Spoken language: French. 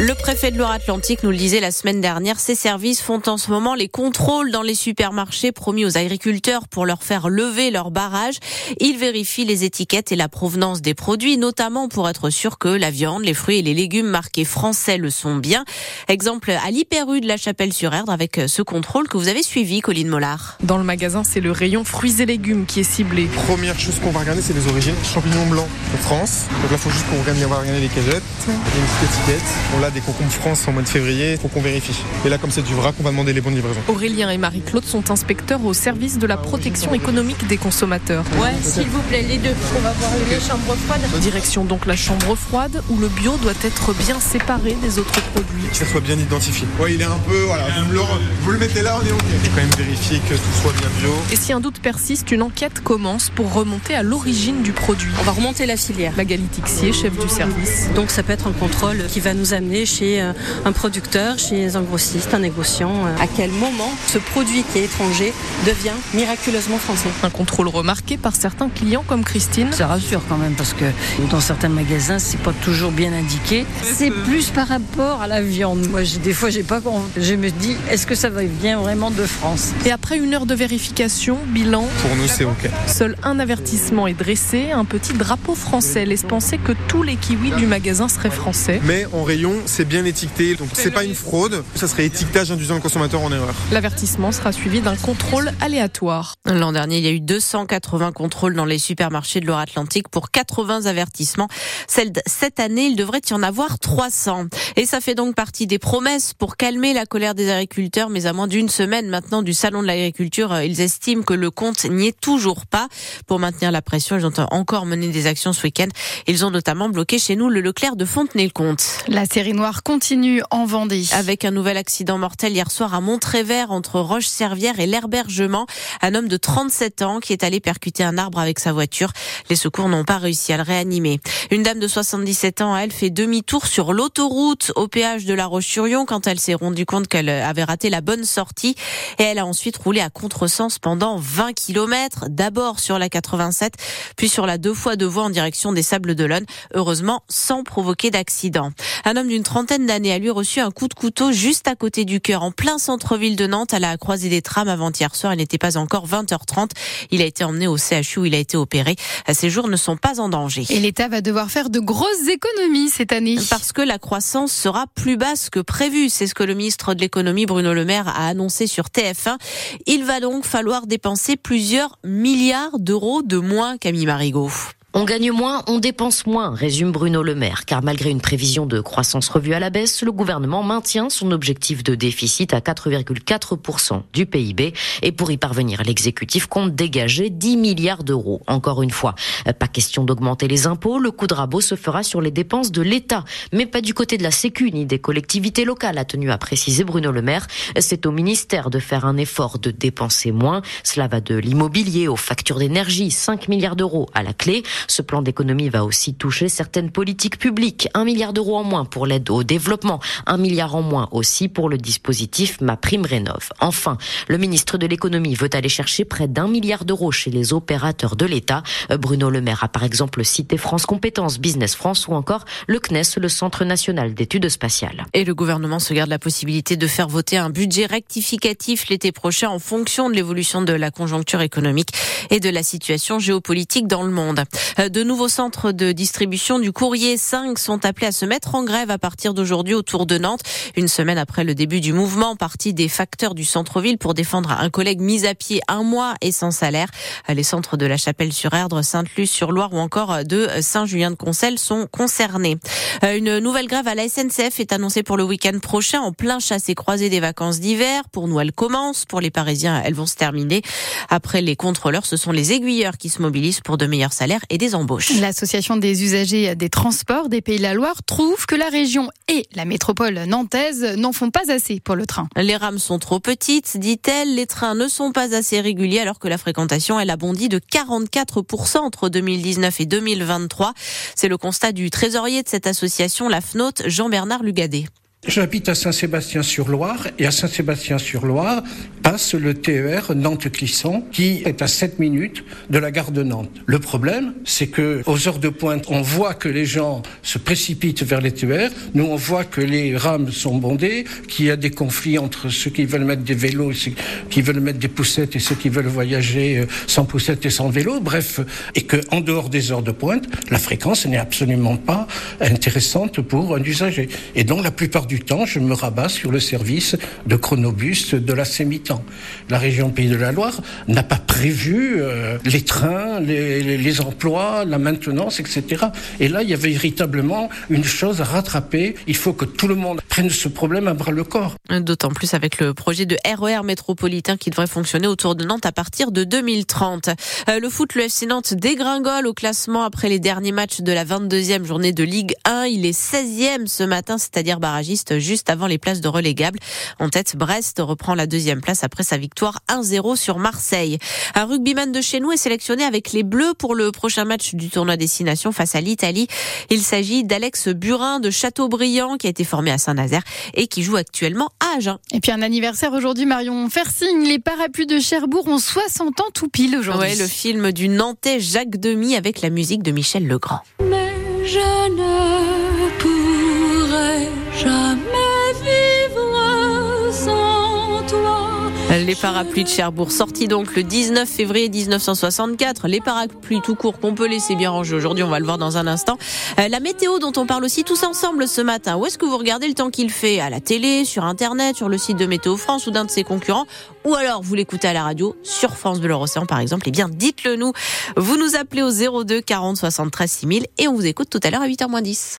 Le préfet de Loire-Atlantique nous le disait la semaine dernière, ses services font en ce moment les contrôles dans les supermarchés promis aux agriculteurs pour leur faire lever leurs barrages. Ils vérifient les étiquettes et la provenance des produits, notamment pour être sûr que la viande, les fruits et les légumes marqués français le sont bien. Exemple à l'hyper-U de la Chapelle-sur-Erdre avec ce contrôle que vous avez suivi, Coline Mollard. Dans le magasin, c'est le rayon fruits et légumes qui est ciblé. Première chose qu'on va regarder, c'est les origines. Champignons blancs de France. Donc là, il faut juste qu'on regarde les cagettes. Il y a une petite étiquette. On a des concombres France en mois de février, il faut qu'on vérifie. Et là, comme c'est du vrac, on va demander les bons de livraison. Aurélien et Marie-Claude sont inspecteurs au service de la protection économique des consommateurs. Ouais, s'il vous plaît, les deux. On va voir les chambres froides. Direction donc la chambre froide où le bio doit être bien séparé des autres produits. Que ça soit bien identifié. Ouais, il est un peu, voilà, vous le mettez là, on est OK. Il faut quand même vérifier que tout soit bien bio. Et si un doute persiste, une enquête commence pour remonter à l'origine du produit. On va remonter la filière. Magali Tixier, chef du service. Donc ça peut être un contrôle qui va nous amener chez un producteur, chez un grossiste, un négociant. À quel moment ce produit qui est étranger devient miraculeusement français? Un contrôle remarqué par certains clients comme Christine. Ça rassure quand même parce que dans certains magasins, c'est pas toujours bien indiqué. C'est plus par rapport à la viande. Moi, des fois, je me dis, est-ce que ça vient vraiment de France? Et après une heure de vérification, bilan. Pour nous, c'est OK. Seul un avertissement est dressé, un petit drapeau français laisse penser que tous les kiwis du magasin seraient français. Mais en rayon, c'est bien étiqueté, donc c'est pas une fraude. Ça serait étiquetage induisant le consommateur en erreur. L'avertissement sera suivi d'un contrôle aléatoire. L'an dernier, il y a eu 280 contrôles dans les supermarchés de Loire-Atlantique pour 80 avertissements. Cette année, il devrait y en avoir 300. Et ça fait donc partie des promesses pour calmer la colère des agriculteurs, mais à moins d'une semaine maintenant du salon de l'agriculture, ils estiment que le compte n'y est toujours pas. Pour maintenir la pression, ils ont encore mené des actions ce week-end. Ils ont notamment bloqué chez nous le Leclerc de Fontenay-le-Comte. La série noire continue en Vendée. Avec un nouvel accident mortel hier soir à Montrévert, entre Roche-Servière et l'Herbergement. Un homme de 37 ans qui est allé percuter un arbre avec sa voiture. Les secours n'ont pas réussi à le réanimer. Une dame de 77 ans, elle, fait demi-tour sur l'autoroute au péage de La Roche-sur-Yon quand elle s'est rendue compte qu'elle avait raté la bonne sortie. Et elle a ensuite roulé à contresens pendant 20 km. D'abord sur la 87, puis sur la 2x2 voies en direction des Sables-d'Olonne. Heureusement, sans provoquer d'accident. Un homme d'une trentaine d'années a lui reçu un coup de couteau juste à côté du cœur, en plein centre-ville de Nantes, à la croisée des trams avant hier soir. Il n'était pas encore 20h30. Il a été emmené au CHU où il a été opéré. Ses jours ne sont pas en danger. Et l'État va devoir faire de grosses économies cette année. Parce que la croissance sera plus basse que prévu. C'est ce que le ministre de l'économie, Bruno Le Maire, a annoncé sur TF1. Il va donc falloir dépenser plusieurs milliards d'euros de moins, Camille Marigaud. On gagne moins, on dépense moins, résume Bruno Le Maire, car malgré une prévision de croissance revue à la baisse, le gouvernement maintient son objectif de déficit à 4,4% du PIB. Et pour y parvenir, l'exécutif compte dégager 10 milliards d'euros. Encore une fois, pas question d'augmenter les impôts, le coup de rabot se fera sur les dépenses de l'État, mais pas du côté de la Sécu ni des collectivités locales, a tenu à préciser Bruno Le Maire. C'est au ministère de faire un effort de dépenser moins. Cela va de l'immobilier aux factures d'énergie, 5 milliards d'euros à la clé. Ce plan d'économie va aussi toucher certaines politiques publiques. 1 milliard d'euros en moins pour l'aide au développement. 1 milliard en moins aussi pour le dispositif MaPrimeRénov. Enfin, le ministre de l'économie veut aller chercher près d'1 milliard d'euros chez les opérateurs de l'État. Bruno Le Maire a par exemple cité France Compétences, Business France ou encore le CNES, le Centre National d'Études Spatiales. Et le gouvernement se garde la possibilité de faire voter un budget rectificatif l'été prochain en fonction de l'évolution de la conjoncture économique et de la situation géopolitique dans le monde. De nouveaux centres de distribution du courrier, 5 sont appelés à se mettre en grève à partir d'aujourd'hui autour de Nantes. Une semaine après le début du mouvement, parti des facteurs du centre-ville pour défendre un collègue mis à pied 1 mois et sans salaire. Les centres de la Chapelle-sur-Erdre, Sainte-Luce-sur-Loire ou encore de Saint-Julien-de-Concelles sont concernés. Une nouvelle grève à la SNCF est annoncée pour le week-end prochain en plein chassé croisé des vacances d'hiver. Pour nous, elle commence. Pour les Parisiens, elles vont se terminer. Après les contrôleurs, ce sont les aiguilleurs qui se mobilisent pour de meilleurs salaires et des embauches. L'association des usagers des transports des Pays de la Loire trouve que la région et la métropole nantaise n'en font pas assez pour le train. Les rames sont trop petites, dit-elle. Les trains ne sont pas assez réguliers alors que la fréquentation, elle a bondi de 44% entre 2019 et 2023. C'est le constat du trésorier de cette association, la FNOT, Jean-Bernard Lugadet. J'habite à Saint-Sébastien-sur-Loire et à Saint-Sébastien-sur-Loire, passe le TER Nantes-Clisson qui est à 7 minutes de la gare de Nantes. Le problème, c'est qu'aux heures de pointe, on voit que les gens se précipitent vers les TER. Nous, on voit que les rames sont bondées, qu'il y a des conflits entre ceux qui veulent mettre des vélos, ceux qui veulent mettre des poussettes et ceux qui veulent voyager sans poussettes et sans vélo. Bref, et qu'en dehors des heures de pointe, la fréquence n'est absolument pas intéressante pour un usager. Et donc, la plupart du temps, je me rabats sur le service de chronobus de la Sémitan. La région Pays de la Loire n'a pas prévu les trains, les emplois, la maintenance, etc. Et là, il y a véritablement une chose à rattraper. Il faut que tout le monde prenne ce problème à bras le corps. D'autant plus avec le projet de RER métropolitain qui devrait fonctionner autour de Nantes à partir de 2030. Le foot, le FC Nantes dégringole au classement après les derniers matchs de la 22e journée de Ligue 1. Il est 16e ce matin, c'est-à-dire barragiste juste avant les places de relégables. En tête, Brest reprend la deuxième place après sa victoire 1-0 sur Marseille. Un rugbyman de chez nous est sélectionné avec les Bleus pour le prochain match du tournoi destination face à l'Italie. Il s'agit d'Alex Burin de Châteaubriant qui a été formé à Saint-Nazaire et qui joue actuellement à Agen. Et puis un anniversaire aujourd'hui, Marion Fersing. Les Parapluies de Cherbourg ont 60 ans tout pile aujourd'hui. Ouais, le film du Nantais Jacques Demi avec la musique de Michel Legrand. Mais je ne pourrai jamais vivre sans toi. Les Parapluies de Cherbourg, sortis donc le 19 février 1964. Les Parapluies tout court qu'on peut laisser bien rangés aujourd'hui, on va le voir dans un instant. La météo dont on parle aussi tous ensemble ce matin. Où est-ce que vous regardez le temps qu'il fait ? À la télé, sur Internet, sur le site de Météo France ou d'un de ses concurrents ? Ou alors vous l'écoutez à la radio, sur France Bleu Loire Océan par exemple. Eh bien, dites-le nous. Vous nous appelez au 02 40 73 6000 et on vous écoute tout à l'heure à 8h10.